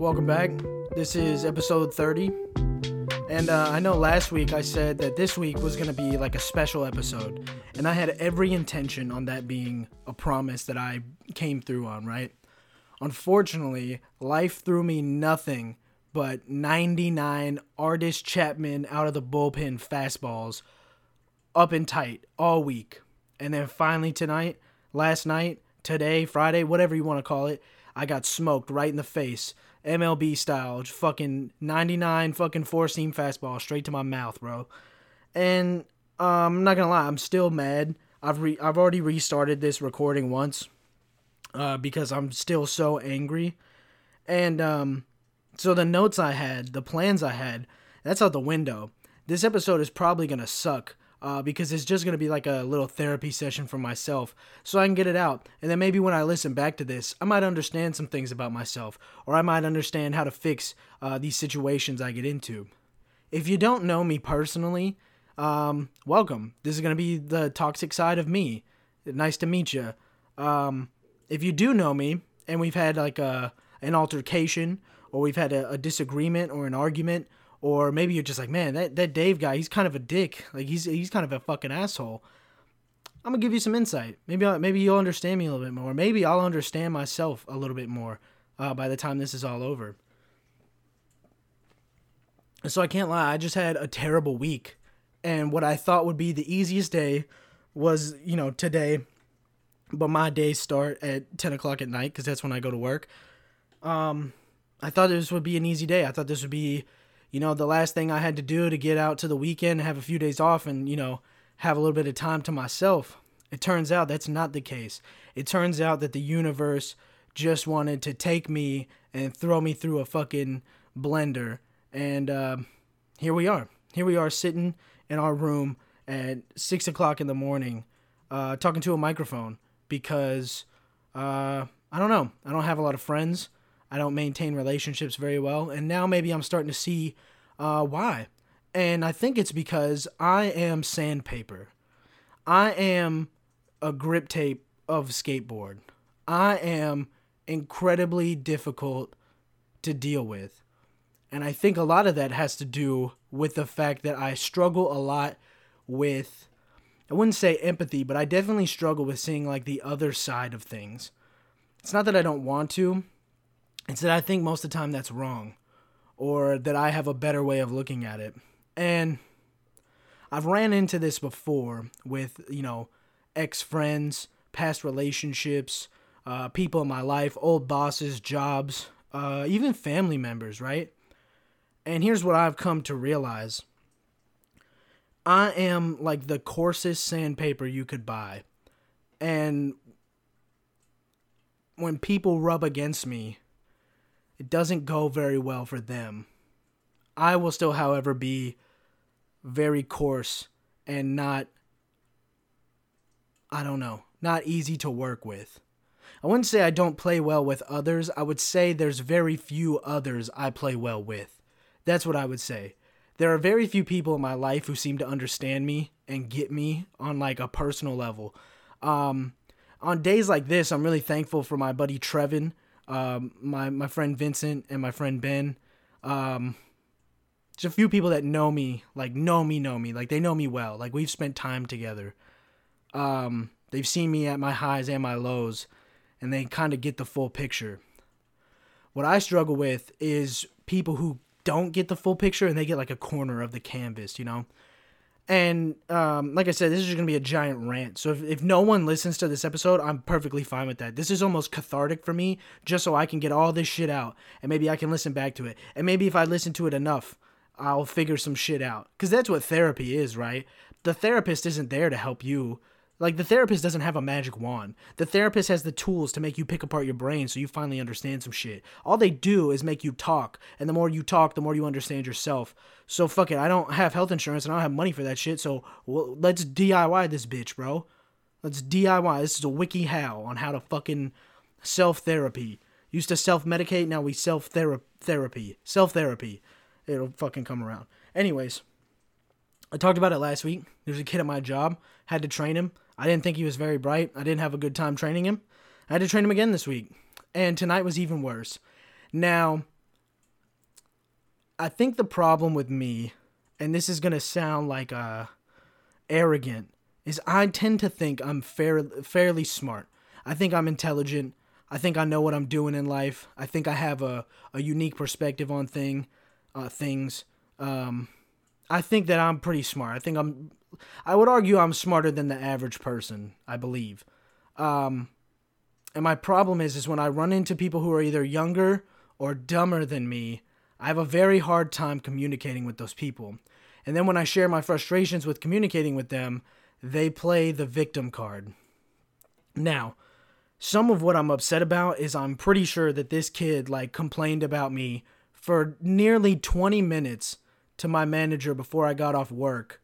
Welcome back. This is episode 30. And I know last week I said that this week was going to be like a special episode. And I had every intention on that being a promise that I came through on, right? Unfortunately, life threw me nothing but 99 Aardis Chapman out of the bullpen fastballs up and tight all week. And then finally tonight, last night, today, Friday, whatever you want to call it, I got smoked right in the face, MLB style, fucking 99 fucking four-seam fastball straight to my mouth, bro. And I'm not going to lie, I'm still mad. I've already restarted this recording once because I'm still so angry. And so the notes I had, the plans I had, that's out the window. This episode is probably going to suck. Because it's just going to be like a little therapy session for myself, so I can get it out, and then maybe when I listen back to this, I might understand some things about myself, or I might understand how to fix these situations I get into. If you don't know me personally, welcome. This is going to be the toxic side of me. Nice to meet you. If you do know me, and we've had like an altercation, or we've had a disagreement or an argument, or maybe you're just like, man, that Dave guy, he's kind of a dick. Like, he's kind of a fucking asshole. I'm going to give you some insight. Maybe you'll understand me a little bit more. Maybe I'll understand myself a little bit more by the time this is all over. So I can't lie, I just had a terrible week. And what I thought would be the easiest day was, today. But my days start at 10 o'clock at night because that's when I go to work. I thought this would be an easy day. I thought this would be... the last thing I had to do to get out to the weekend, have a few days off, and, have a little bit of time to myself. It turns out that's not the case. It turns out that the universe just wanted to take me and throw me through a fucking blender. And here we are. Here we are sitting in our room at 6 o'clock in the morning talking to a microphone because, I don't know, I don't have a lot of friends. I don't maintain relationships very well, and now maybe I'm starting to see why. And I think it's because I am sandpaper. I am a grip tape of skateboard. I am incredibly difficult to deal with. And I think a lot of that has to do with the fact that I struggle a lot with, I wouldn't say empathy, but I definitely struggle with seeing like the other side of things. It's not that I don't want to. It's that I think most of the time that's wrong, or that I have a better way of looking at it. And I've ran into this before with, ex-friends, past relationships, people in my life, old bosses, jobs, even family members, right? And here's what I've come to realize. I am like the coarsest sandpaper you could buy. And when people rub against me, it doesn't go very well for them. I will still, however, be very coarse and not easy to work with. I wouldn't say I don't play well with others. I would say there's very few others I play well with. That's what I would say. There are very few people in my life who seem to understand me and get me on like a personal level. On days like this, I'm really thankful for my buddy Trevin, my friend Vincent, and my friend Ben. Just a few people that know me, like they know me well, like we've spent time together. They've seen me at my highs and my lows, and they kind of get the full picture. What I struggle with is people who don't get the full picture, and they get like a corner of the canvas, And like I said, this is just going to be a giant rant. So if no one listens to this episode, I'm perfectly fine with that. This is almost cathartic for me, just so I can get all this shit out. And maybe I can listen back to it. And maybe if I listen to it enough, I'll figure some shit out. Because that's what therapy is, right? The therapist isn't there to help you. Like, the therapist doesn't have a magic wand. The therapist has the tools to make you pick apart your brain so you finally understand some shit. All they do is make you talk. And the more you talk, the more you understand yourself. So fuck it, I don't have health insurance and I don't have money for that shit, so let's DIY this bitch, bro. Let's DIY. This is a wiki how on how to fucking self-therapy. Used to self-medicate, now we self-therapy. Self-therapy. It'll fucking come around. Anyways, I talked about it last week. There's a kid at my job. Had to train him. I didn't think he was very bright. I didn't have a good time training him. I had to train him again this week. And tonight was even worse. Now, I think the problem with me, and this is going to sound like arrogant, is I tend to think I'm fairly smart. I think I'm intelligent. I think I know what I'm doing in life. I think I have a unique perspective on things. I think that I'm pretty smart. I would argue I'm smarter than the average person, I believe. And my problem is when I run into people who are either younger or dumber than me, I have a very hard time communicating with those people. And then when I share my frustrations with communicating with them, they play the victim card. Now, some of what I'm upset about is I'm pretty sure that this kid complained about me for nearly 20 minutes to my manager before I got off work.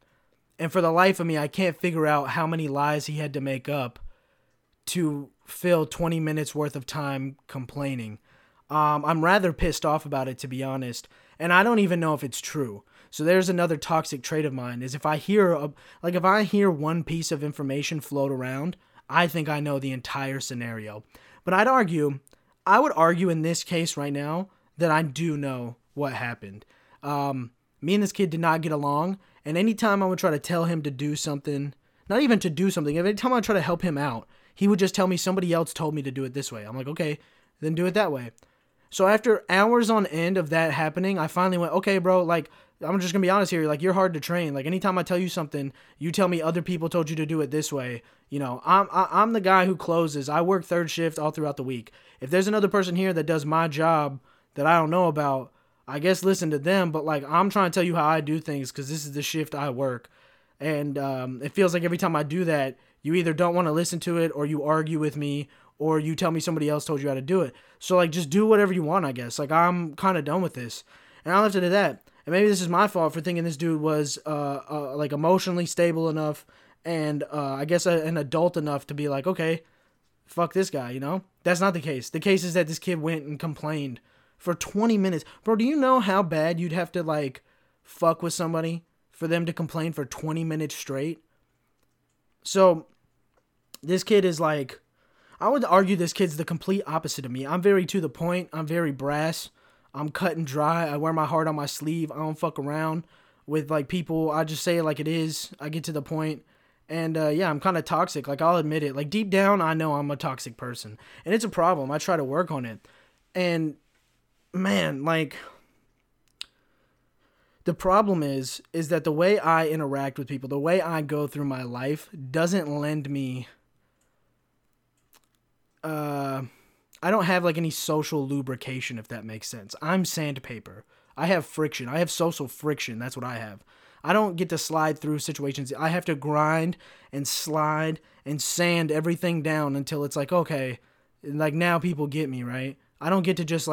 And for the life of me, I can't figure out how many lies he had to make up to fill 20 minutes worth of time complaining. I'm rather pissed off about it, to be honest, and I don't even know if it's true. So there's another toxic trait of mine, is if I hear one piece of information float around, I think I know the entire scenario. But I would argue in this case right now that I do know what happened. Me and this kid did not get along, and anytime I would try to tell him to do something, not even to do something, every time I would try to help him out, he would just tell me somebody else told me to do it this way. I'm like, okay, then do it that way. So after hours on end of that happening, I finally went, okay, bro, I'm just going to be honest here. You're hard to train. Anytime I tell you something, you tell me other people told you to do it this way. You know, I'm the guy who closes. I work third shift all throughout the week. If there's another person here that does my job that I don't know about, I guess listen to them. But I'm trying to tell you how I do things because this is the shift I work. And it feels like every time I do that, you either don't want to listen to it or you argue with me or you tell me somebody else told you how to do it. So, just do whatever you want, I guess. I'm kind of done with this. And I left it at that. And maybe this is my fault for thinking this dude was, emotionally stable enough and, I guess, an adult enough to be like, okay, fuck this guy, you know? That's not the case. The case is that this kid went and complained for 20 minutes. Bro, do you know how bad you'd have to, fuck with somebody for them to complain for 20 minutes straight? So, this kid is I would argue this kid's the complete opposite of me. I'm very to the point. I'm very brass. I'm cut and dry. I wear my heart on my sleeve. I don't fuck around with, people. I just say it like it is. I get to the point. And, yeah, I'm kind of toxic. I'll admit it. Deep down, I know I'm a toxic person. And it's a problem. I try to work on it. And, man, the problem is that the way I interact with people, the way I go through my life doesn't lend me... I don't have any social lubrication, if that makes sense. I'm sandpaper. I have friction. I have social friction. That's what I have. I don't get to slide through situations. I have to grind and slide and sand everything down until it's okay, now people get me, right? I don't get to just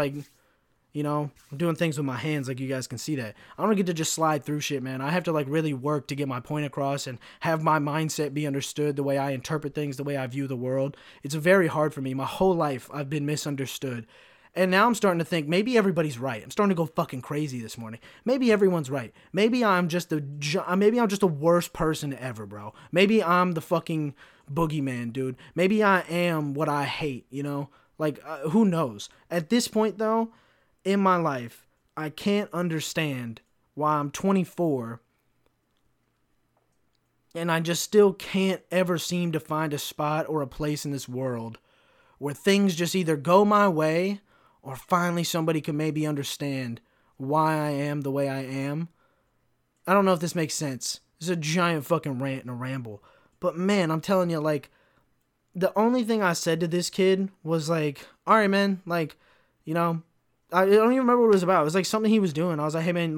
I'm doing things with my hands, you guys can see that. I don't get to just slide through shit, man. I have to, really work to get my point across and have my mindset be understood, the way I interpret things, the way I view the world. It's very hard for me. My whole life, I've been misunderstood. And now I'm starting to think, maybe everybody's right. I'm starting to go fucking crazy this morning. Maybe everyone's right. Maybe I'm just the worst person ever, bro. Maybe I'm the fucking boogeyman, dude. Maybe I am what I hate, you know? Who knows? At this point, though... in my life, I can't understand why I'm 24 and I just still can't ever seem to find a spot or a place in this world where things just either go my way or finally somebody can maybe understand why I am the way I am. I don't know if this makes sense. It's a giant fucking rant and a ramble. But man, I'm telling you, the only thing I said to this kid was all right, man, you know... I don't even remember what it was about. It was something he was doing. I was like, hey man,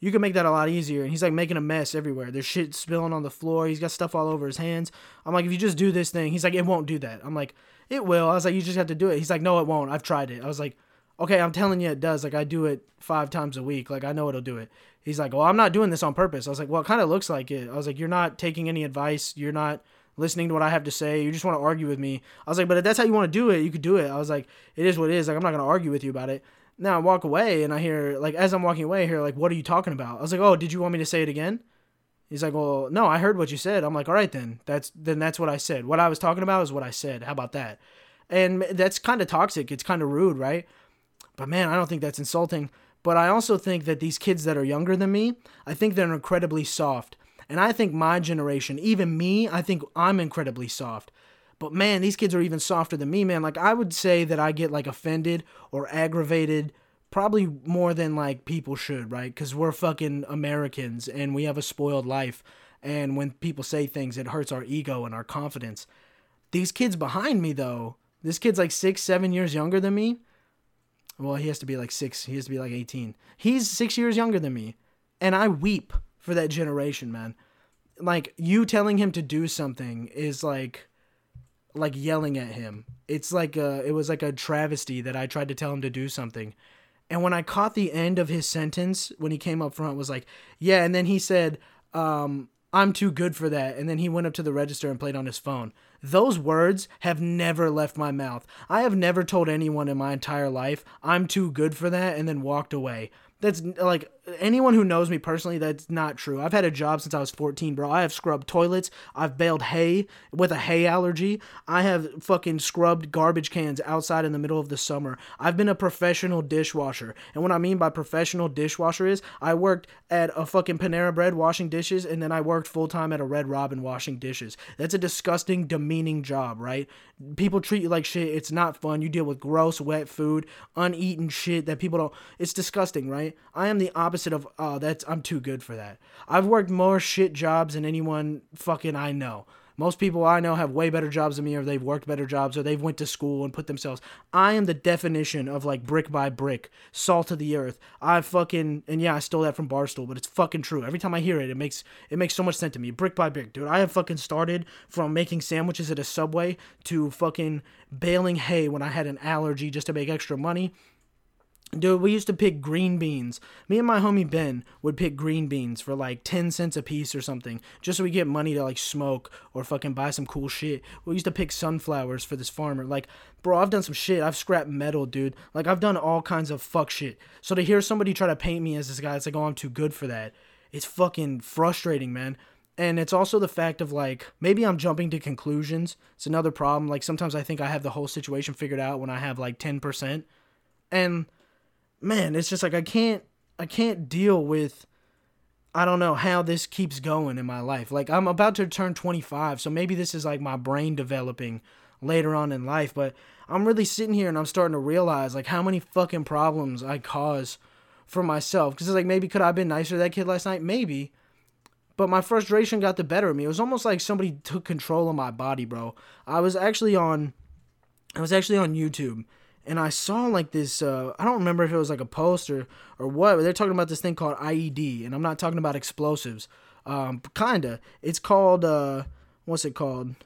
you can make that a lot easier. And he's making a mess everywhere. There's shit spilling on the floor. He's got stuff all over his hands. I'm like, if you just do this thing, he's like, it won't do that. I'm like, it will. I was like, you just have to do it. He's like, no, it won't. I've tried it. I was like, okay, I'm telling you it does. I do it 5 times a week. I know it'll do it. He's like, well, I'm not doing this on purpose. I was like, well, it kind of looks like it. I was like, you're not taking any advice. You're not listening to what I have to say. You just want to argue with me. I was like, but if that's how you want to do it, you could do it. I was like, it is what it is. I'm not going to argue with you about it. Now I walk away and I hear, as I'm walking away, I hear, what are you talking about? I was like, oh, did you want me to say it again? He's like, well, no, I heard what you said. I'm like, all right, then. That's what I said. What I was talking about is what I said. How about that? And that's kind of toxic. It's kind of rude, right? But man, I don't think that's insulting. But I also think that these kids that are younger than me, I think they're incredibly soft. And I think my generation, even me, I think I'm incredibly soft. But man, these kids are even softer than me, man. Like, I would say that I get, like, offended or aggravated probably more than, like, people should, right? Because we're fucking Americans and we have a spoiled life. And when people say things, it hurts our ego and our confidence. These kids behind me, though, this kid's, like, 6-7 years younger than me. Well, he has to be, like, 6. He has to be, like, 18. He's 6 years younger than me. And I weep for that generation, man. Like, you telling him to do something is, like yelling at him. It's like it was like a travesty that I tried to tell him to do something. And when I caught the end of his sentence, when he came up front, was like, yeah. And then he said, I'm too good for that. And then he went up to the register and played on his phone. Those words have never left my mouth. I have never told anyone in my entire life, I'm too good for that, and then walked away. That's like, anyone who knows me personally, that's not true. I've had a job since I was 14, bro. I have scrubbed toilets. I've baled hay with a hay allergy. I have fucking scrubbed garbage cans outside in the middle of the summer. I've been a professional dishwasher. And what I mean by professional dishwasher is I worked at a fucking Panera Bread washing dishes, and then I worked full-time at a Red Robin washing dishes. That's a disgusting, demeaning job, right? People treat you like shit. It's not fun. You deal with gross, wet food, uneaten shit that people don't... It's disgusting, right? I am the opposite of, oh, that's, I'm too good for that. I've worked more shit jobs than anyone fucking I know. Most people I know have way better jobs than me, or they've worked better jobs, or they've went to school and put themselves. I am the definition of, like, brick by brick, salt of the earth. I fucking, and yeah, I stole that from Barstool, but it's fucking true. Every time I hear it, it makes so much sense to me. Brick by brick, dude. I have fucking started from making sandwiches at a Subway to fucking baling hay when I had an allergy just to make extra money. Dude, we used to pick green beans. Me and my homie Ben would pick green beans for like 10 cents a piece or something, just so we get money to like smoke or fucking buy some cool shit. We used to pick sunflowers for this farmer. Like, bro, I've done some shit. I've scrapped metal, dude. Like, I've done all kinds of fuck shit. So to hear somebody try to paint me as this guy, it's like, oh, I'm too good for that. It's fucking frustrating, man. And it's also the fact of, like, maybe I'm jumping to conclusions. It's another problem. Like, sometimes I think I have the whole situation figured out when I have like 10%. And... man, it's just like, I can't deal with, I don't know how this keeps going in my life. Like, I'm about to turn 25, so maybe this is like my brain developing later on in life, but I'm really sitting here and I'm starting to realize, like, how many fucking problems I cause for myself. Because it's like, maybe could I have been nicer to that kid last night? Maybe. But my frustration got the better of me. It was almost like somebody took control of my body, bro. I was actually on YouTube. And I saw, like, this, I don't remember if it was, like, a post or what, but they're talking about this thing called IED, and I'm not talking about explosives, kinda. It's called, what's it called?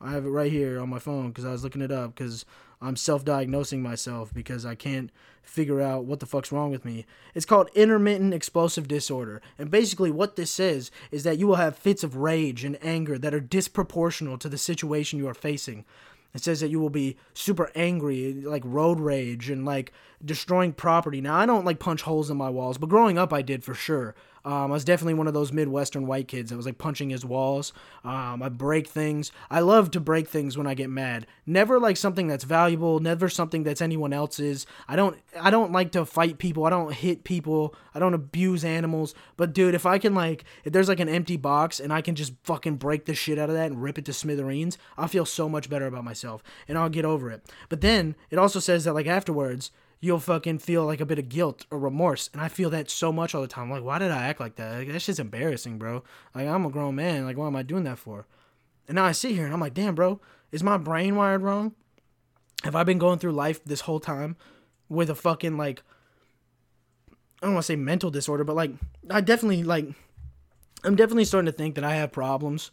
I have it right here on my phone, because I was looking it up, because I'm self-diagnosing myself, because I can't figure out what the fuck's wrong with me. It's called intermittent explosive disorder, and basically what this says is that you will have fits of rage and anger that are disproportional to the situation you are facing. It says that you will be super angry, like road rage and like destroying property. Now, I don't like punch holes in my walls, but growing up I did for sure. I was definitely one of those Midwestern white kids that was like punching his walls. I break things. I love to break things when I get mad. Never like something that's valuable, never something that's anyone else's. I don't like to fight people. I don't hit people. I don't abuse animals. But dude, if I can like, if there's like an empty box and I can just fucking break the shit out of that and rip it to smithereens, I'll feel so much better about myself and I'll get over it. But then it also says that like afterwards, you'll fucking feel like a bit of guilt or remorse. And I feel that so much all the time. Like, why did I act like that? Like, that shit's embarrassing, bro. Like, I'm a grown man. Like, why am I doing that for? And now I sit here and I'm like, damn, bro, is my brain wired wrong? Have I been going through life this whole time with a fucking, like, I don't want to say mental disorder, but, like, I'm definitely starting to think that I have problems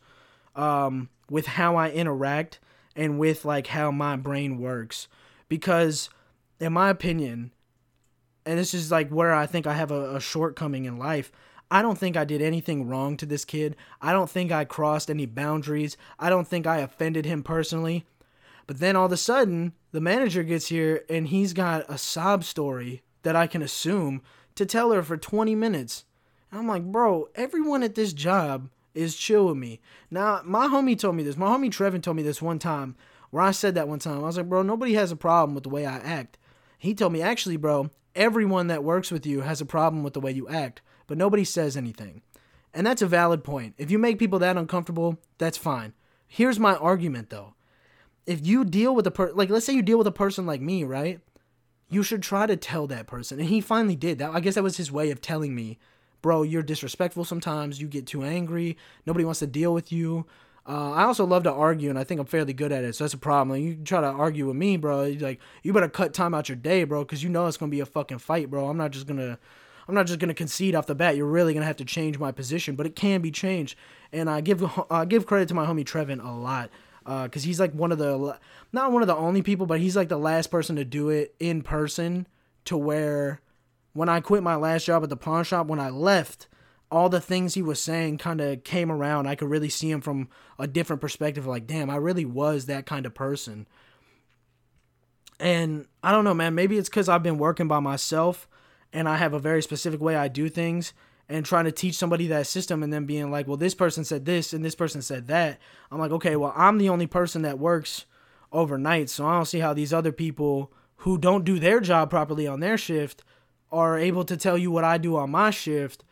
with how I interact and with, like, how my brain works. Because... in my opinion, and this is like where I think I have a shortcoming in life, I don't think I did anything wrong to this kid. I don't think I crossed any boundaries. I don't think I offended him personally. But then all of a sudden, the manager gets here and he's got a sob story that I can assume to tell her for 20 minutes. And I'm like, bro, everyone at this job is chill with me. Now, my homie told me this. My homie Trevin told me this one time where I said that one time. I was like, bro, nobody has a problem with the way I act. He told me, actually, bro, everyone that works with you has a problem with the way you act, but nobody says anything. And that's a valid point. If you make people that uncomfortable, that's fine. Here's my argument, though. If you deal with a person, like, let's say you deal with a person like me, right? You should try to tell that person. And he finally did. I guess that was his way of telling me, bro, you're disrespectful sometimes. You get too angry. Nobody wants to deal with you. I also love to argue, and I think I'm fairly good at it, so that's a problem. You try to argue with me, bro. You're like, you better cut time out your day, bro, because you know it's going to be a fucking fight, bro. I'm not just gonna concede off the bat. You're really gonna have to change my position, but it can be changed. And I give credit to my homie Trevin a lot, because he's like not one of the only people, but he's like the last person to do it in person. To where, when I quit my last job at the pawn shop, when I left, all the things he was saying kind of came around. I could really see him from a different perspective. Like, damn, I really was that kind of person. And I don't know, man. Maybe it's because I've been working by myself and I have a very specific way I do things, and trying to teach somebody that system and then being like, well, this person said this and this person said that. I'm like, okay, well, I'm the only person that works overnight, so I don't see how these other people who don't do their job properly on their shift are able to tell you what I do on my shift.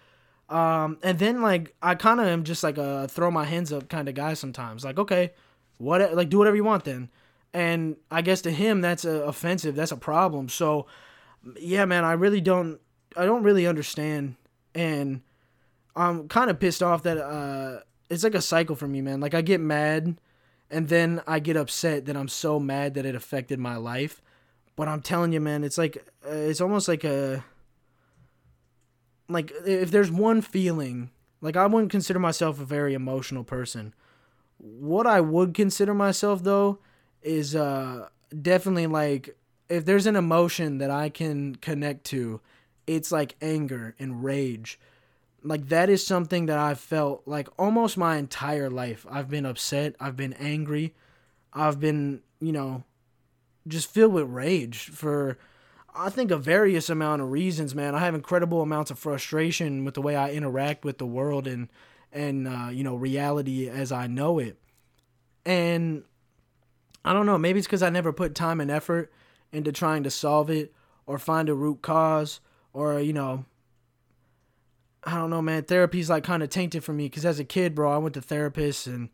And then, like, I kind of am just like a throw my hands up kind of guy sometimes. Like, okay, what, like, do whatever you want then. And I guess to him, that's offensive. That's a problem. So yeah, man, I don't really understand. And I'm kind of pissed off that, it's like a cycle for me, man. Like, I get mad and then I get upset that I'm so mad that it affected my life. But I'm telling you, man, it's like, it's almost like a, like, if there's one feeling, like, I wouldn't consider myself a very emotional person. What I would consider myself, though, is definitely, like, if there's an emotion that I can connect to, it's, like, anger and rage. Like, that is something that I've felt, like, almost my entire life. I've been upset. I've been angry. I've been, you know, just filled with rage for, I think, a various amount of reasons, man. I have incredible amounts of frustration with the way I interact with the world and you know, reality as I know it. And I don't know, maybe it's because I never put time and effort into trying to solve it or find a root cause, or, you know, I don't know, man. Therapy's like kind of tainted for me, because as a kid, bro, I went to therapists, and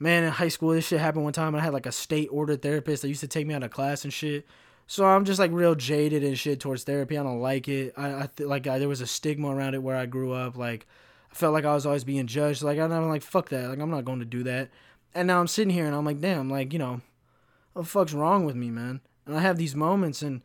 man, in high school, this shit happened one time. I had like a state-ordered therapist that used to take me out of class and shit. So I'm just, like, real jaded and shit towards therapy. I don't like it. I there was a stigma around it where I grew up. Like, I felt like I was always being judged. Like, I'm like, fuck that. Like, I'm not going to do that. And now I'm sitting here and I'm like, damn, like, you know, what the fuck's wrong with me, man? And I have these moments, and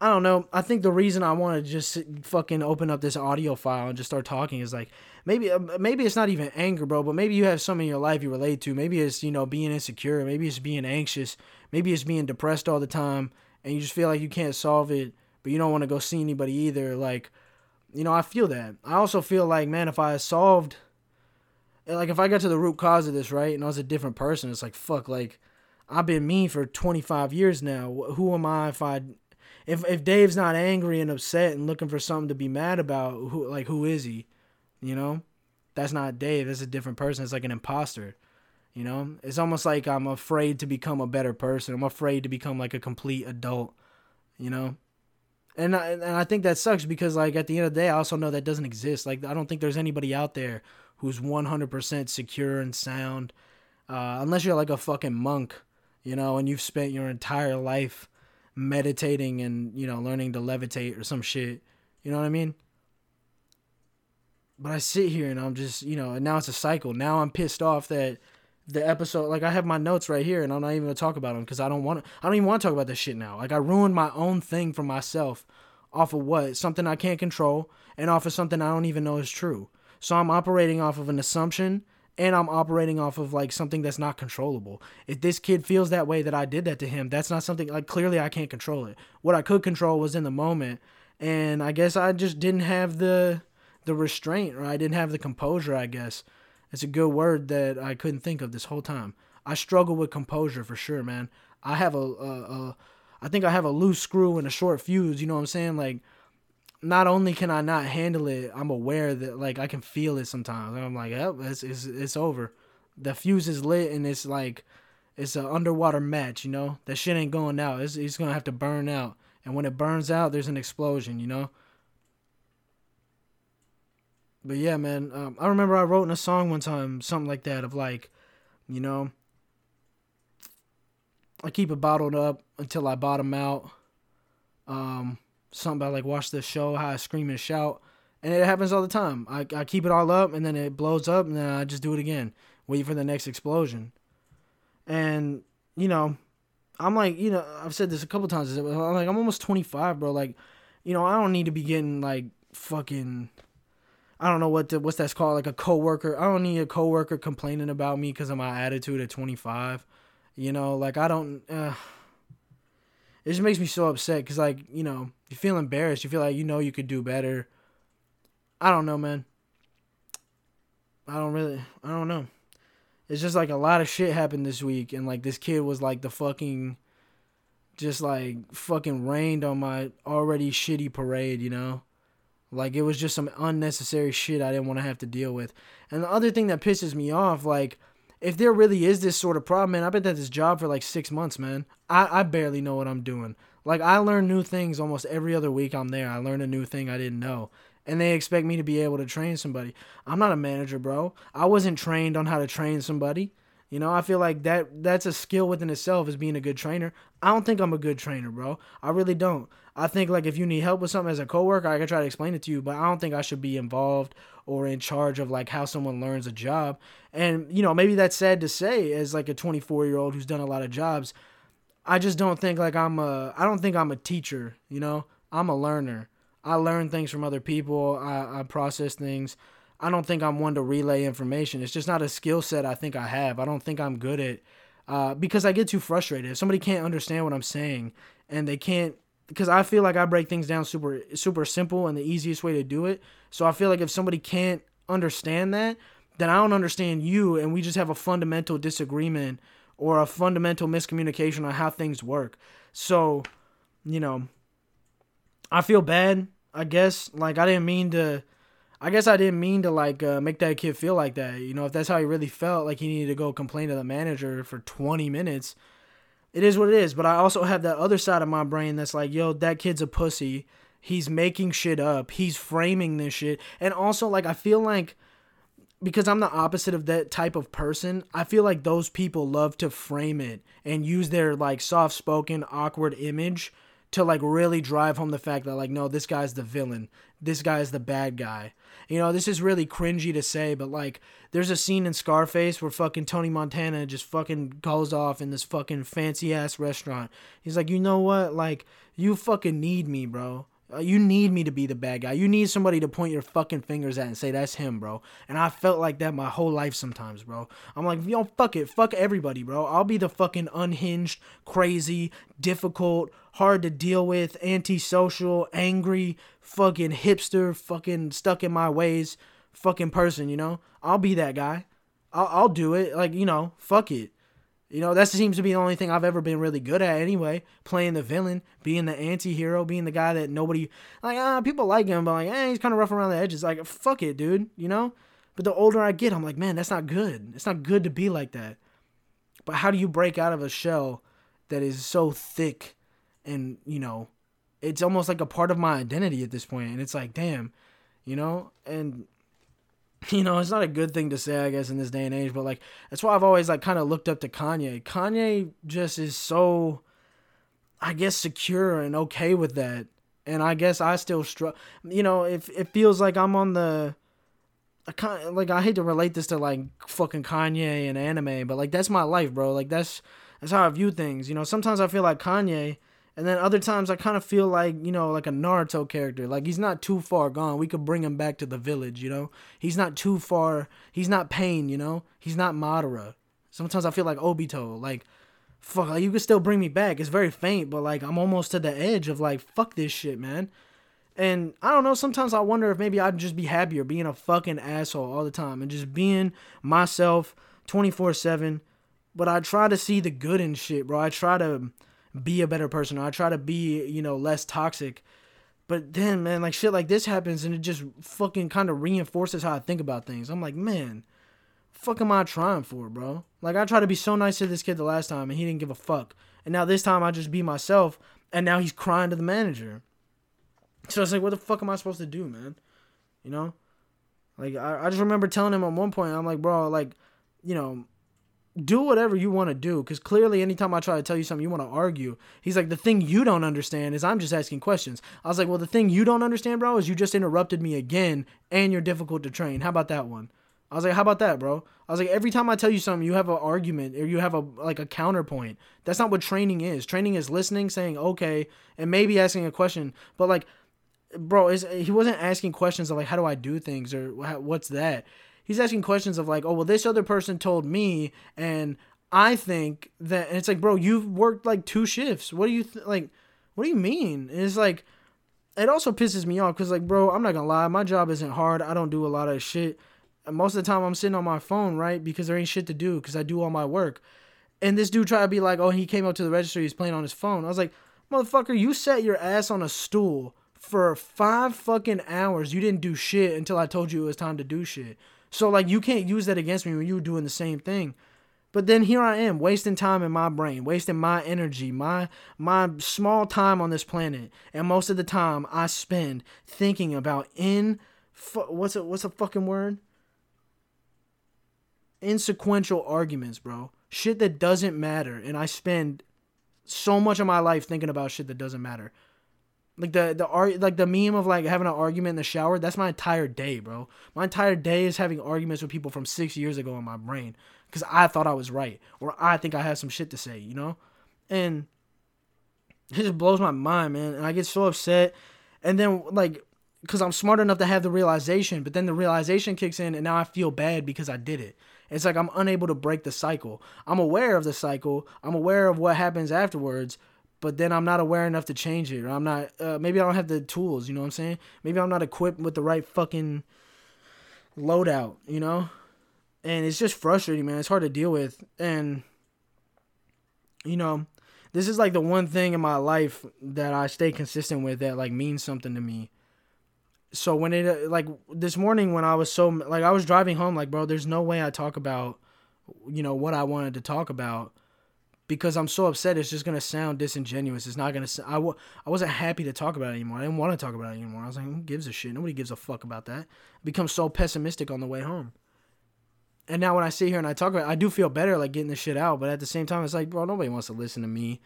I don't know. I think the reason I want to just fucking open up this audio file and just start talking is, like, maybe it's not even anger, bro, but maybe you have something in your life you relate to. Maybe it's, you know, being insecure. Maybe it's being anxious. Maybe it's being depressed all the time, and you just feel like you can't solve it, but you don't want to go see anybody either. Like, you know, I feel that. I also feel like, man, if I solved, like, if I got to the root cause of this, right, and I was a different person, it's like, fuck, like, I've been me for 25 years now. Who am I if Dave's not angry and upset and looking for something to be mad about, who is he? You know? That's not Dave. That's a different person. It's like an imposter. You know, it's almost like I'm afraid to become a better person. I'm afraid to become like a complete adult, you know? And I think that sucks, because, like, at the end of the day, I also know that doesn't exist. Like, I don't think there's anybody out there who's 100% secure and sound, unless you're like a fucking monk, you know, and you've spent your entire life meditating and, you know, learning to levitate or some shit. You know what I mean? But I sit here and I'm just, you know, and now it's a cycle. Now I'm pissed off that the episode, like, I have my notes right here, and I'm not even gonna talk about them, because I don't even want to talk about this shit now. Like, I ruined my own thing for myself off of what? Something I can't control, and off of something I don't even know is true. So I'm operating off of an assumption, and I'm operating off of, like, something that's not controllable. If this kid feels that way that I did that to him, that's not something, like, clearly I can't control it. What I could control was in the moment, and I guess I just didn't have the restraint, or I didn't have the composure, I guess. It's a good word that I couldn't think of this whole time. I struggle with composure for sure, man. I have I think I have a loose screw and a short fuse, you know what I'm saying? Like, not only can I not handle it, I'm aware that, like, I can feel it sometimes. And I'm like, oh, it's over. The fuse is lit, and it's like, it's an underwater match, you know? That shit ain't going out. It's going to have to burn out And when it burns out, there's an explosion, you know? But yeah, man, I remember I wrote in a song one time, something like that, of like, you know, I keep it bottled up until I bottom out. Something about like, watch this show, how I scream and shout. And it happens all the time. I keep it all up, and then it blows up, and then I just do it again. Wait for the next explosion. And, you know, I'm like, you know, I've said this a couple times. I'm like, I'm almost 25, bro. Like, you know, I don't need to be getting like fucking... I don't know what's that's called, like a coworker. I don't need a coworker complaining about me because of my attitude at 25. You know, like I don't, it just makes me so upset because like, you know, you feel embarrassed. You feel like, you know, you could do better. I don't know, man. I don't know. It's just like a lot of shit happened this week. And like this kid was like the fucking, just like fucking rained on my already shitty parade, you know? Like, it was just some unnecessary shit I didn't want to have to deal with. And the other thing that pisses me off, like, if there really is this sort of problem, man, I've been at this job for, like, 6 months, man. I barely know what I'm doing. Like, I learn new things almost every other week I'm there. I learn a new thing I didn't know. And they expect me to be able to train somebody. I'm not a manager, bro. I wasn't trained on how to train somebody. You know, I feel like that's a skill within itself, is being a good trainer. I don't think I'm a good trainer, bro. I really don't. I think, like, if you need help with something as a coworker, I can try to explain it to you, but I don't think I should be involved or in charge of, like, how someone learns a job. And, you know, maybe that's sad to say as, like, a 24-year-old who's done a lot of jobs. I just don't think, like, I don't think I'm a teacher, you know? I'm a learner. I learn things from other people. I process things. I don't think I'm one to relay information. It's just not a skill set I think I have. I don't think I'm good at, because I get too frustrated. If somebody can't understand what I'm saying and they can't, because I feel like I break things down super, super simple and the easiest way to do it. So I feel like if somebody can't understand that, then I don't understand you, and we just have a fundamental disagreement or a fundamental miscommunication on how things work. So, you know, I feel bad, I guess. Like, I didn't mean to, like, make that kid feel like that. You know, if that's how he really felt, like he needed to go complain to the manager for 20 minutes, it is what it is. But I also have that other side of my brain that's like, yo, that kid's a pussy. He's making shit up. He's framing this shit. And also, like, I feel like, because I'm the opposite of that type of person, I feel like those people love to frame it and use their, like, soft-spoken, awkward image to, like, really drive home the fact that, like, no, this guy's the villain. This guy's the bad guy. You know, this is really cringy to say, but, like, there's a scene in Scarface where fucking Tony Montana just fucking goes off in this fucking fancy-ass restaurant. He's like, you know what? Like, you fucking need me, bro. You need me to be the bad guy. You need somebody to point your fucking fingers at and say, that's him, bro. And I felt like that my whole life sometimes, bro. I'm like, yo, fuck it. Fuck everybody, bro. I'll be the fucking unhinged, crazy, difficult, hard to deal with, antisocial, angry, fucking hipster, fucking stuck in my ways, fucking person, you know? I'll be that guy. I'll do it. Like, you know, fuck it. You know, that seems to be the only thing I've ever been really good at anyway, playing the villain, being the anti-hero, being the guy that nobody, like, people like him, but like, he's kind of rough around the edges. Like, fuck it, dude, you know? But the older I get, I'm like, man, that's not good. It's not good to be like that. But how do you break out of a shell that is so thick and, you know, it's almost like a part of my identity at this point, and it's like, damn, you know? And... you know, it's not a good thing to say, I guess, in this day and age, but, like, that's why I've always, like, kind of looked up to Kanye. Kanye just is so, I guess, secure and okay with that, and I guess I still struggle. You know, if it feels like I'm on the, like, I hate to relate this to, like, fucking Kanye and anime, but, like, that's my life, bro. Like, that's how I view things, you know? Sometimes I feel like Kanye, and then other times I kind of feel like, you know, like a Naruto character. Like, he's not too far gone. We could bring him back to the village, you know? He's not too far. He's not Pain, you know? He's not Madara. Sometimes I feel like Obito. Like, fuck, like, you could still bring me back. It's very faint, but, like, I'm almost to the edge of, like, fuck this shit, man. And I don't know, sometimes I wonder if maybe I'd just be happier being a fucking asshole all the time and just being myself 24/7. But I try to see the good in shit, bro. I try to be a better person. I try to be, you know, less toxic. But then, man, like, shit like this happens and it just fucking kind of reinforces how I think about things. I'm like, man, fuck am I trying for, bro? Like, I tried to be so nice to this kid the last time and he didn't give a fuck. And now this time I just be myself And now he's crying to the manager. So it's like, what the fuck am I supposed to do, man? You know? Like, I just remember telling him at one point, I'm like, bro, like, you know, do whatever you want to do. Because clearly, anytime I try to tell you something, you want to argue. He's like, the thing you don't understand is I'm just asking questions. I was like, well, the thing you don't understand, bro, is you just interrupted me again, and you're difficult to train. How about that one? I was like, how about that, bro? I was like, every time I tell you something, you have an argument or you have a counterpoint. That's not what training is. Training is listening, saying, okay, and maybe asking a question. But, like, bro, he wasn't asking questions of, like, how do I do things or what's that? He's asking questions of, like, oh, well, this other person told me, and I think that... And it's like, bro, you've worked, like, 2 shifts. What do you... what do you mean? And it's like... It also pisses me off because, like, bro, I'm not going to lie. My job isn't hard. I don't do a lot of shit. Most of the time I'm sitting on my phone, right? Because there ain't shit to do because I do all my work. And this dude tried to be like, oh, he came up to the register, he's playing on his phone. I was like, motherfucker, you sat your ass on a stool for 5 fucking hours. You didn't do shit until I told you it was time to do shit. So, like, you can't use that against me when you were doing the same thing. But then here I am, wasting time in my brain, wasting my energy, my small time on this planet. And most of the time I spend thinking about what's a fucking word? Insequential arguments, bro. Shit that doesn't matter. And I spend so much of my life thinking about shit that doesn't matter. Like the meme of like having an argument in the shower, that's my entire day, bro. My entire day is having arguments with people from 6 years ago in my brain because I thought I was right or I think I have some shit to say, you know? And it just blows my mind, man. And I get so upset. And then like, because I'm smart enough to have the realization, but then the realization kicks in and now I feel bad because I did it. It's like I'm unable to break the cycle. I'm aware of the cycle. I'm aware of what happens afterwards, but then I'm not aware enough to change it. Or I'm not, maybe I don't have the tools, you know what I'm saying? Maybe I'm not equipped with the right fucking loadout, you know? And it's just frustrating, man. It's hard to deal with. And, you know, this is like the one thing in my life that I stay consistent with that like means something to me. So when it, like, this morning when I was so, like, I was driving home, like, bro, there's no way I talk about, you know, what I wanted to talk about because I'm so upset. It's just going to sound disingenuous. It's not going to, I wasn't happy to talk about it anymore. I didn't want to talk about it anymore. I was like, who gives a shit? Nobody gives a fuck about that. I become so pessimistic on the way home. And now when I sit here and I talk about it, I do feel better, like, getting this shit out. But at the same time, it's like, bro, nobody wants to listen to me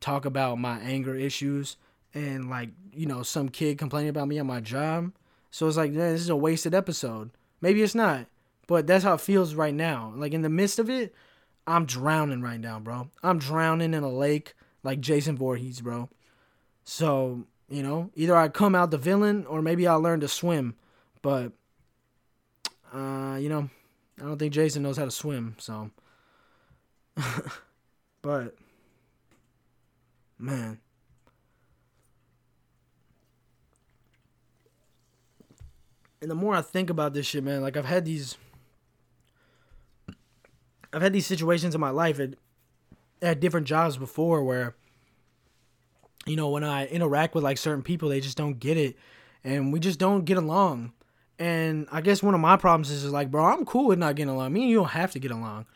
talk about my anger issues. And, like, you know, some kid complaining about me on my job. So it's like, man, this is a wasted episode. Maybe it's not. But that's how it feels right now. Like, in the midst of it, I'm drowning right now, bro. I'm drowning in a lake like Jason Voorhees, bro. So, you know, either I come out the villain or maybe I'll learn to swim. But, you know, I don't think Jason knows how to swim, so. But, man. And the more I think about this shit, man, like, I've had these situations in my life at different jobs before where, you know, when I interact with, like, certain people, they just don't get it, and we just don't get along. And I guess one of my problems is, like, bro, I'm cool with not getting along. Me and you don't have to get along.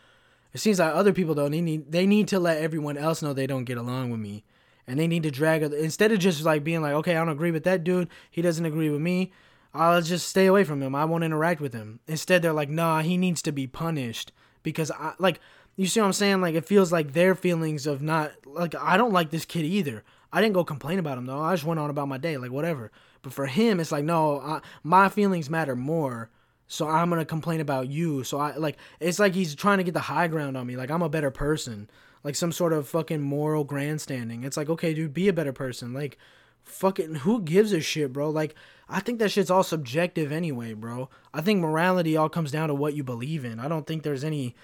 It seems like other people, though, they need to let everyone else know they don't get along with me, and they need to drag, instead of just, like, being like, okay, I don't agree with that dude, he doesn't agree with me, I'll just stay away from him. I won't interact with him. Instead, they're like, nah, he needs to be punished because I, like, you see what I'm saying? Like, it feels like their feelings of not, like, I don't like this kid either. I didn't go complain about him, though. I just went on about my day, like, whatever. But for him, it's like, no, my feelings matter more, so I'm going to complain about you. So, I, like, it's like he's trying to get the high ground on me. Like, I'm a better person. Like, some sort of fucking moral grandstanding. It's like, okay, dude, be a better person. Like, fucking, who gives a shit, bro? Like, I think that shit's all subjective anyway, bro. I think morality all comes down to what you believe in. I don't think there's any,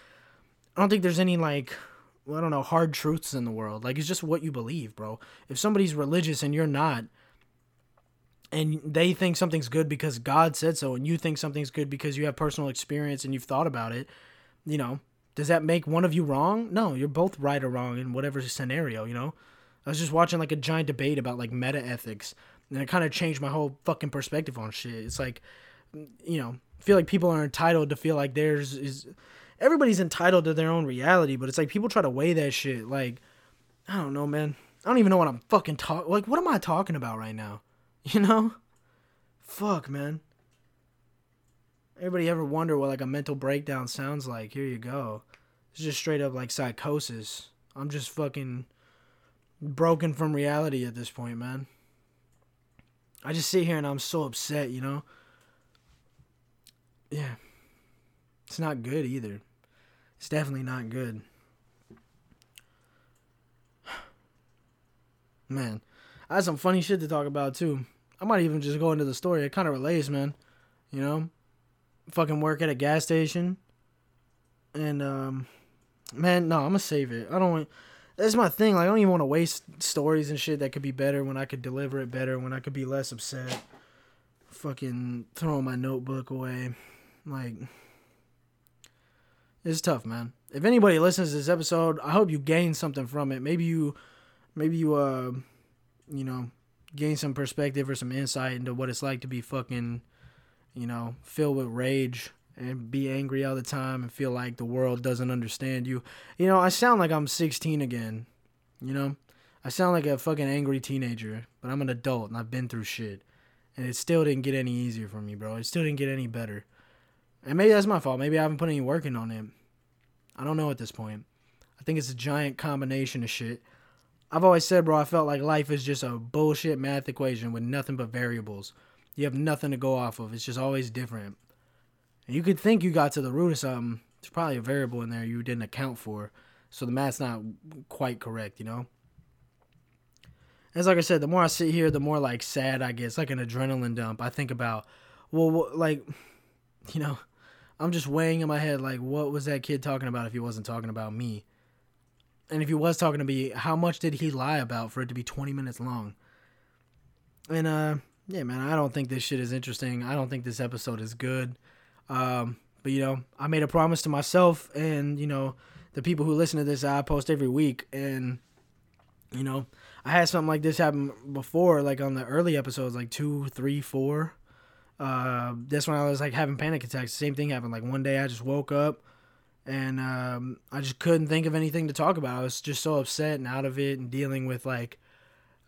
like, I don't know, hard truths in the world. Like, it's just what you believe, bro. If somebody's religious and you're not, and they think something's good because God said so, and you think something's good because you have personal experience and you've thought about it, you know, does that make one of you wrong? No, you're both right or wrong in whatever scenario, you know? I was just watching, like, a giant debate about, like, meta-ethics, and it kind of changed my whole fucking perspective on shit. It's like, you know, I feel like people are entitled to feel like everybody's entitled to their own reality, but it's like people try to weigh that shit. Like, I don't know, man. I don't even know what I'm fucking talking... Like, what am I talking about right now? You know? Fuck, man. Everybody ever wonder what, like, a mental breakdown sounds like? Here you go. It's just straight up, like, psychosis. I'm just fucking broken from reality at this point, man. I just sit here and I'm so upset, you know? Yeah. It's not good either. It's definitely not good. Man, I had some funny shit to talk about, too. I might even just go into the story. It kind of relates, man. You know? Fucking work at a gas station. And, man, no, I'm gonna save it. I don't want... That's my thing. Like, I don't even want to waste stories and shit that could be better when I could deliver it better, when I could be less upset. Fucking throwing my notebook away. Like... It's tough, man. If anybody listens to this episode, I hope you gain something from it. Maybe you gain some perspective or some insight into what it's like to be fucking, you know, filled with rage and be angry all the time and feel like the world doesn't understand you. You know, I sound like I'm 16 again, you know? I sound like a fucking angry teenager, but I'm an adult and I've been through shit. And it still didn't get any easier for me, bro. It still didn't get any better. And maybe that's my fault. Maybe I haven't put any work in on it. I don't know at this point. I think it's a giant combination of shit. I've always said, bro, I felt like life is just a bullshit math equation with nothing but variables. You have nothing to go off of. It's just always different. And you could think you got to the root of something. There's probably a variable in there you didn't account for. So the math's not quite correct, you know? And it's like I said, the more I sit here, the more, like, sad I get. It's like an adrenaline dump. I think about, well, like, you know, I'm just weighing in my head, like, what was that kid talking about if he wasn't talking about me? And if he was talking to me, how much did he lie about for it to be 20 minutes long? And, yeah, man, I don't think this shit is interesting. I don't think this episode is good. But, you know, I made a promise to myself and, you know, the people who listen to this, I post every week. And, you know, I had something like this happen before, like on the early episodes, like 2, 3, 4. That's when I was, like, having panic attacks. The same thing happened. Like, one day I just woke up. And I just couldn't think of anything to talk about. I was just so upset and out of it and dealing with, like,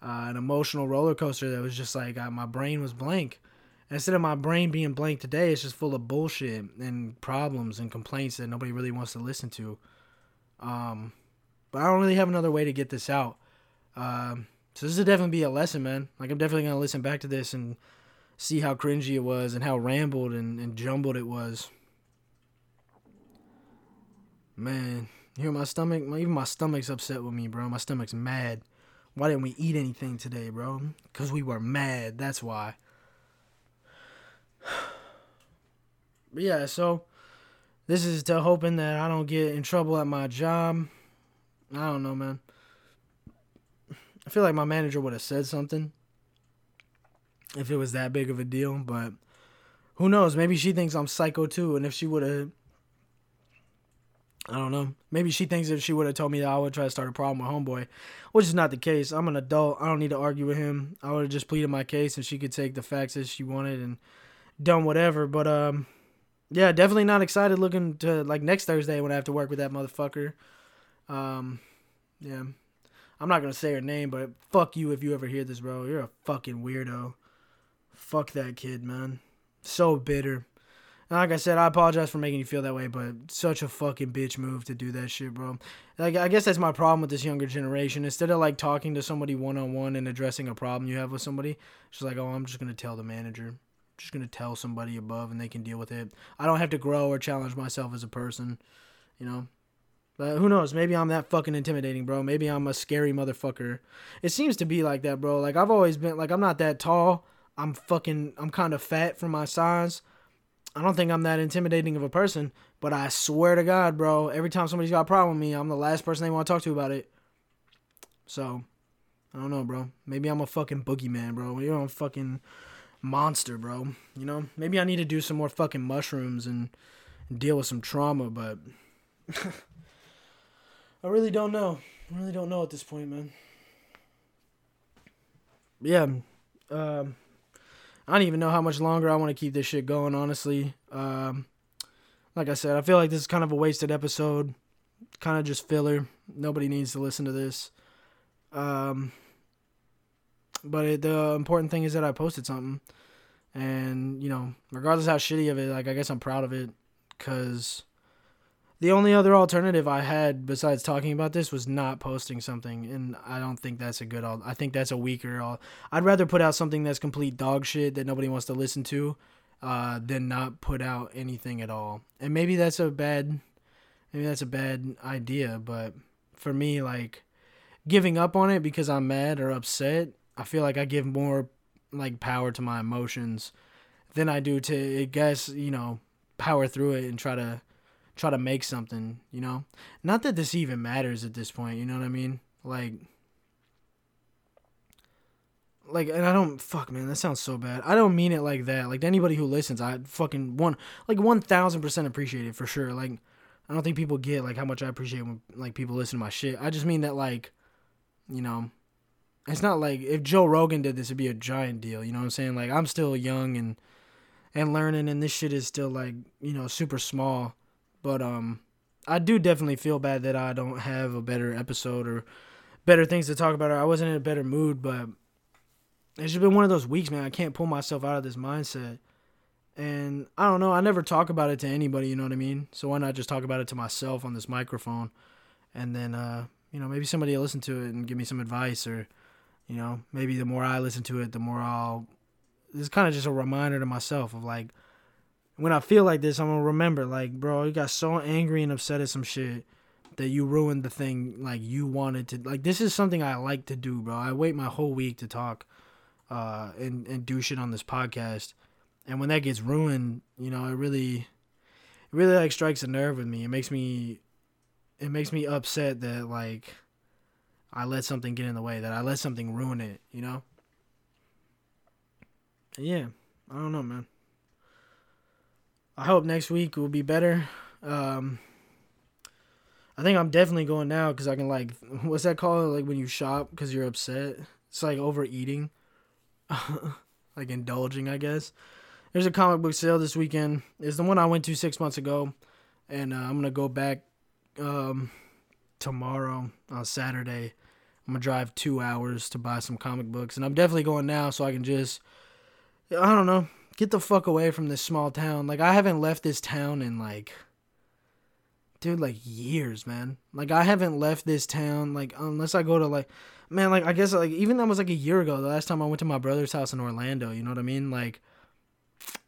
an emotional roller coaster that was just, like, my brain was blank. And instead of my brain being blank today, it's just full of bullshit and problems and complaints that nobody really wants to listen to. But I don't really have another way to get this out. So this will definitely be a lesson, man. Like, I'm definitely going to listen back to this and see how cringy it was and how rambled and jumbled it was. Man, you hear my stomach? Even my stomach's upset with me, bro. My stomach's mad. Why didn't we eat anything today, bro? Because we were mad. That's why. But yeah, so this is to hoping that I don't get in trouble at my job. I don't know, man. I feel like my manager would have said something if it was that big of a deal. But who knows? Maybe she thinks I'm psycho, too. And if she would have... I don't know. Maybe she thinks if she would have told me that I would try to start a problem with homeboy, which is not the case. I'm an adult. I don't need to argue with him. I would have just pleaded my case and she could take the facts as she wanted and done whatever. But, yeah, definitely not excited looking to, like, next Thursday when I have to work with that motherfucker. Yeah. I'm not going to say her name, but fuck you if you ever hear this, bro. You're a fucking weirdo. Fuck that kid, man. So bitter. Like I said, I apologize for making you feel that way, but such a fucking bitch move to do that shit, bro. Like, I guess that's my problem with this younger generation. Instead of, like, talking to somebody one-on-one and addressing a problem you have with somebody, she's like, oh, I'm just going to tell the manager. I'm just going to tell somebody above and they can deal with it. I don't have to grow or challenge myself as a person, you know. But who knows? Maybe I'm that fucking intimidating, bro. Maybe I'm a scary motherfucker. It seems to be like that, bro. Like, I've always been, like, I'm not that tall. I'm kind of fat for my size. I don't think I'm that intimidating of a person, but I swear to God, bro, every time somebody's got a problem with me, I'm the last person they want to talk to about it. So, I don't know, bro. Maybe I'm a fucking boogeyman, bro. Maybe I'm a fucking monster, bro. You know? Maybe I need to do some more fucking mushrooms and deal with some trauma, but... I really don't know. I really don't know at this point, man. Yeah. I don't even know how much longer I want to keep this shit going, honestly. Like I said, I feel like this is kind of a wasted episode. Kind of just filler. Nobody needs to listen to this. But the important thing is that I posted something, and, you know, regardless how shitty of it, like, I guess I'm proud of it, because the only other alternative I had besides talking about this was not posting something, and I don't think that's a good I think that's a weaker I'd rather put out something that's complete dog shit that nobody wants to listen to than not put out anything at all. And maybe that's a bad idea, but for me, like, giving up on it because I'm mad or upset, I feel like I give more, like, power to my emotions than I do to, I guess, you know, power through it and try to make something, you know? Not that this even matters at this point, you know what I mean? Like, and I don't, fuck, man, that sounds so bad. I don't mean it like that. Like, to anybody who listens, I fucking 1,000% appreciate it, for sure. Like, I don't think people get, like, how much I appreciate when, like, people listen to my shit. I just mean that, like, you know, it's not like, if Joe Rogan did this, it'd be a giant deal, you know what I'm saying? Like, I'm still young and learning, and this shit is still, like, you know, super small. But I do definitely feel bad that I don't have a better episode or better things to talk about, or I wasn't in a better mood, but it's just been one of those weeks, man. I can't pull myself out of this mindset. And I don't know, I never talk about it to anybody, you know what I mean? So why not just talk about it to myself on this microphone? And then, you know, maybe somebody will listen to it and give me some advice, or, you know, maybe the more I listen to it, the more I'll... It's kind of just a reminder to myself of, like, when I feel like this, I'm going to remember, like, bro, you got so angry and upset at some shit that you ruined the thing, like, you wanted to, like, this is something I like to do, bro. I wait my whole week to talk and do shit on this podcast, and when that gets ruined, you know, it really, like, strikes a nerve with me. It makes me upset that, like, I let something get in the way, that I let something ruin it, you know? Yeah, I don't know, man. I hope next week will be better. I think I'm definitely going now because I can, like, what's that called? Like, when you shop because you're upset. It's like overeating, like indulging, I guess. There's a comic book sale this weekend. It's the one I went to 6 months ago, and I'm going to go back tomorrow on Saturday. I'm going to drive 2 hours to buy some comic books, and I'm definitely going now so I can just, I don't know, get the fuck away from this small town. Like, I haven't left this town in, like, dude, like, years, man. Like, I haven't left this town, like, unless I go to, like, man, like, I guess, like, even that was, like, a year ago, the last time I went to my brother's house in Orlando, you know what I mean? Like,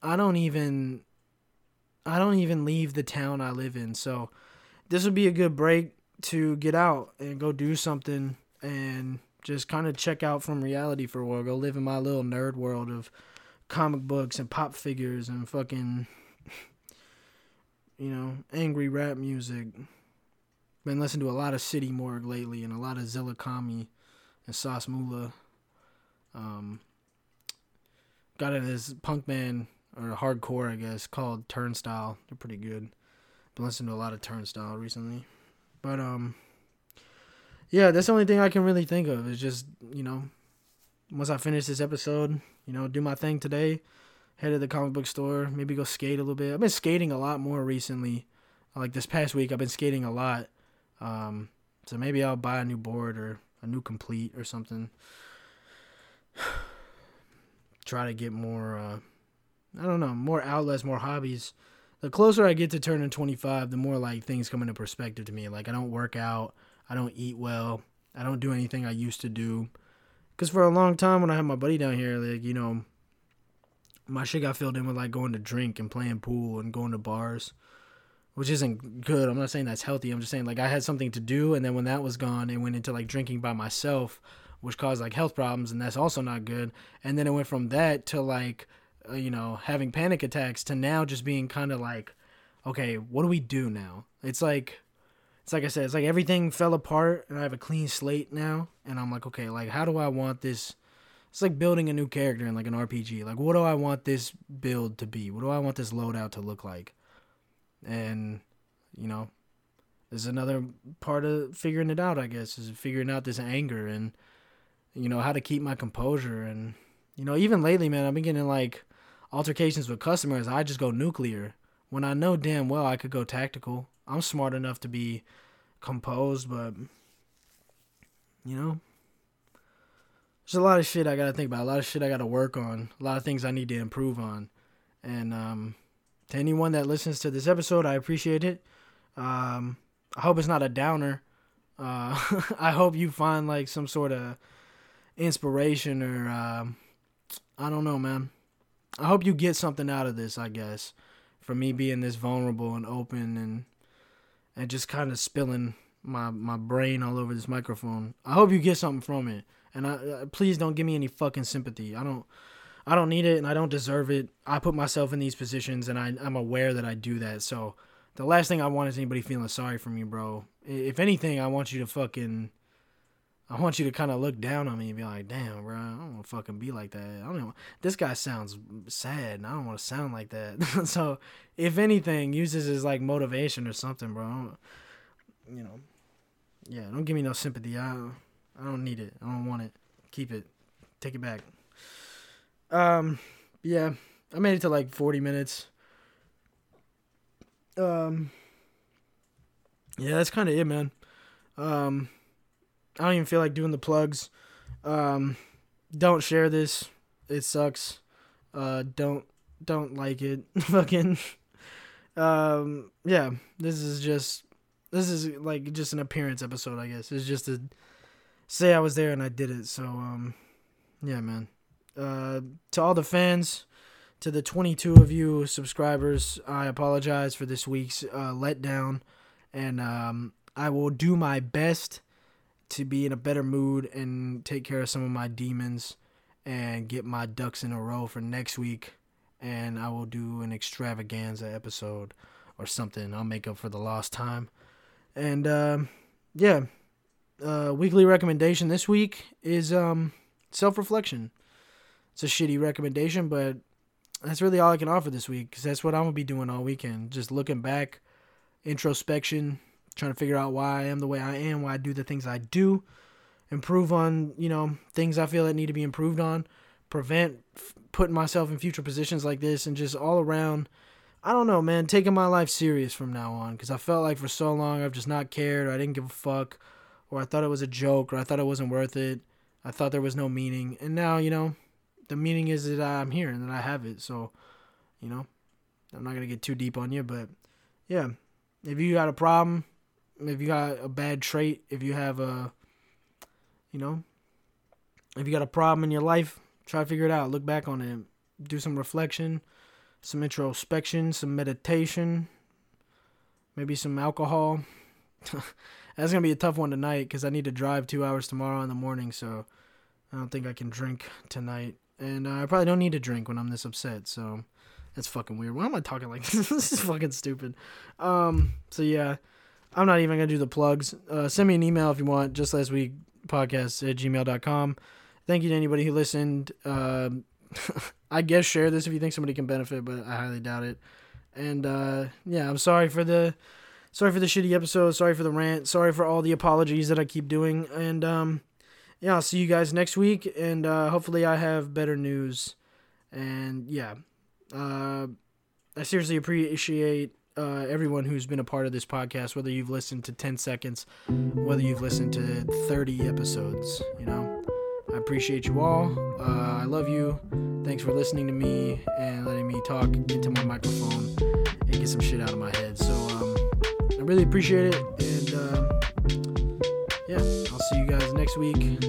I don't even leave the town I live in, so this would be a good break to get out and go do something and just kind of check out from reality for a while, go live in my little nerd world of comic books and pop figures and fucking, you know, angry rap music. Been listening to a lot of City Morgue lately and a lot of Zilla Kami and Sauce Moolah. Got into this punk band, or hardcore, I guess, called Turnstile. They're pretty good. Been listening to a lot of Turnstile recently. But, yeah, that's the only thing I can really think of is just, you know, once I finish this episode, you know, do my thing today, head to the comic book store, maybe go skate a little bit. I've been skating a lot more recently. Like, this past week, I've been skating a lot. So maybe I'll buy a new board or a new complete or something. Try to get more, I don't know, more outlets, more hobbies. The closer I get to turning 25, the more, like, things come into perspective to me. Like, I don't work out. I don't eat well. I don't do anything I used to do. Because for a long time when I had my buddy down here, like, you know, my shit got filled in with, like, going to drink and playing pool and going to bars, which isn't good. I'm not saying that's healthy. I'm just saying, like, I had something to do, and then when that was gone, it went into, like, drinking by myself, which caused, like, health problems, and that's also not good. And then it went from that to, like, you know, having panic attacks to now just being kind of like, okay, what do we do now? It's like I said, it's like everything fell apart and I have a clean slate now. And I'm like, okay, like, how do I want this? It's like building a new character in, like, an RPG. Like, what do I want this build to be? What do I want this loadout to look like? And, you know, there's another part of figuring it out, I guess, is figuring out this anger and, you know, how to keep my composure. And, you know, even lately, man, I've been getting, like, altercations with customers. I just go nuclear when I know damn well I could go tactical. I'm smart enough to be composed, but, you know, there's a lot of shit I got to think about, a lot of shit I got to work on, a lot of things I need to improve on. And to anyone that listens to this episode, I appreciate it. I hope it's not a downer. I hope you find like some sort of inspiration or I don't know, man. I hope you get something out of this, I guess, for me being this vulnerable and open and just kind of spilling my brain all over this microphone. I hope you get something from it. And please don't give me any fucking sympathy. I don't need it, and I don't deserve it. I put myself in these positions, and I'm aware that I do that. So the last thing I want is anybody feeling sorry for me, bro. If anything, I want you to kind of look down on me and be like, damn, bro, I don't want to fucking be like that. This guy sounds sad, and I don't want to sound like that. So if anything, use this as, like, motivation or something, bro. Don't give me no sympathy. I don't need it. I don't want it. Keep it. Take it back. I made it to, like, 40 minutes. That's kind of it, man. I don't even feel like doing the plugs. Don't share this. It sucks. Don't like it. Fucking. This is like just an appearance episode, I guess. It's just to say I was there and I did it. So, man. To all the fans, to the 22 of you subscribers, I apologize for this week's letdown. And I will do my best to be in a better mood and take care of some of my demons and get my ducks in a row for next week. And I will do an extravaganza episode or something. I'll make up for the lost time. And weekly recommendation this week is self-reflection. It's a shitty recommendation, but that's really all I can offer this week because that's what I'm going to be doing all weekend. Just looking back, introspection, trying to figure out why I am the way I am, why I do the things I do, improve on, things I feel that need to be improved on, prevent putting myself in future positions like this, and just all around, I don't know, man, taking my life serious from now on, because I felt like for so long I've just not cared, or I didn't give a fuck, or I thought it was a joke, or I thought it wasn't worth it, I thought there was no meaning, and now, the meaning is that I'm here and that I have it, so, I'm not going to get too deep on you, but, yeah, if you got a problem, if you got a bad trait, if you have if you got a problem in your life, try to figure it out. Look back on it. Do some reflection, some introspection, some meditation, maybe some alcohol. That's going to be a tough one tonight because I need to drive 2 hours tomorrow in the morning, so I don't think I can drink tonight. And I probably don't need to drink when I'm this upset, so that's fucking weird. Why am I talking like this? This is fucking stupid. I'm not even going to do the plugs. Send me an email if you want, just last week, podcast@gmail.com. Thank you to anybody who listened. I guess share this if you think somebody can benefit, but I highly doubt it. And, I'm sorry for the shitty episode. Sorry for the rant. Sorry for all the apologies that I keep doing. And, I'll see you guys next week. And hopefully I have better news. And, I seriously appreciate everyone who's been a part of this podcast, whether you've listened to 10 seconds, whether you've listened to 30 episodes, I appreciate you all. I love you. Thanks for listening to me and letting me talk into my microphone and get some shit out of my head. So, I really appreciate it. And, I'll see you guys next week.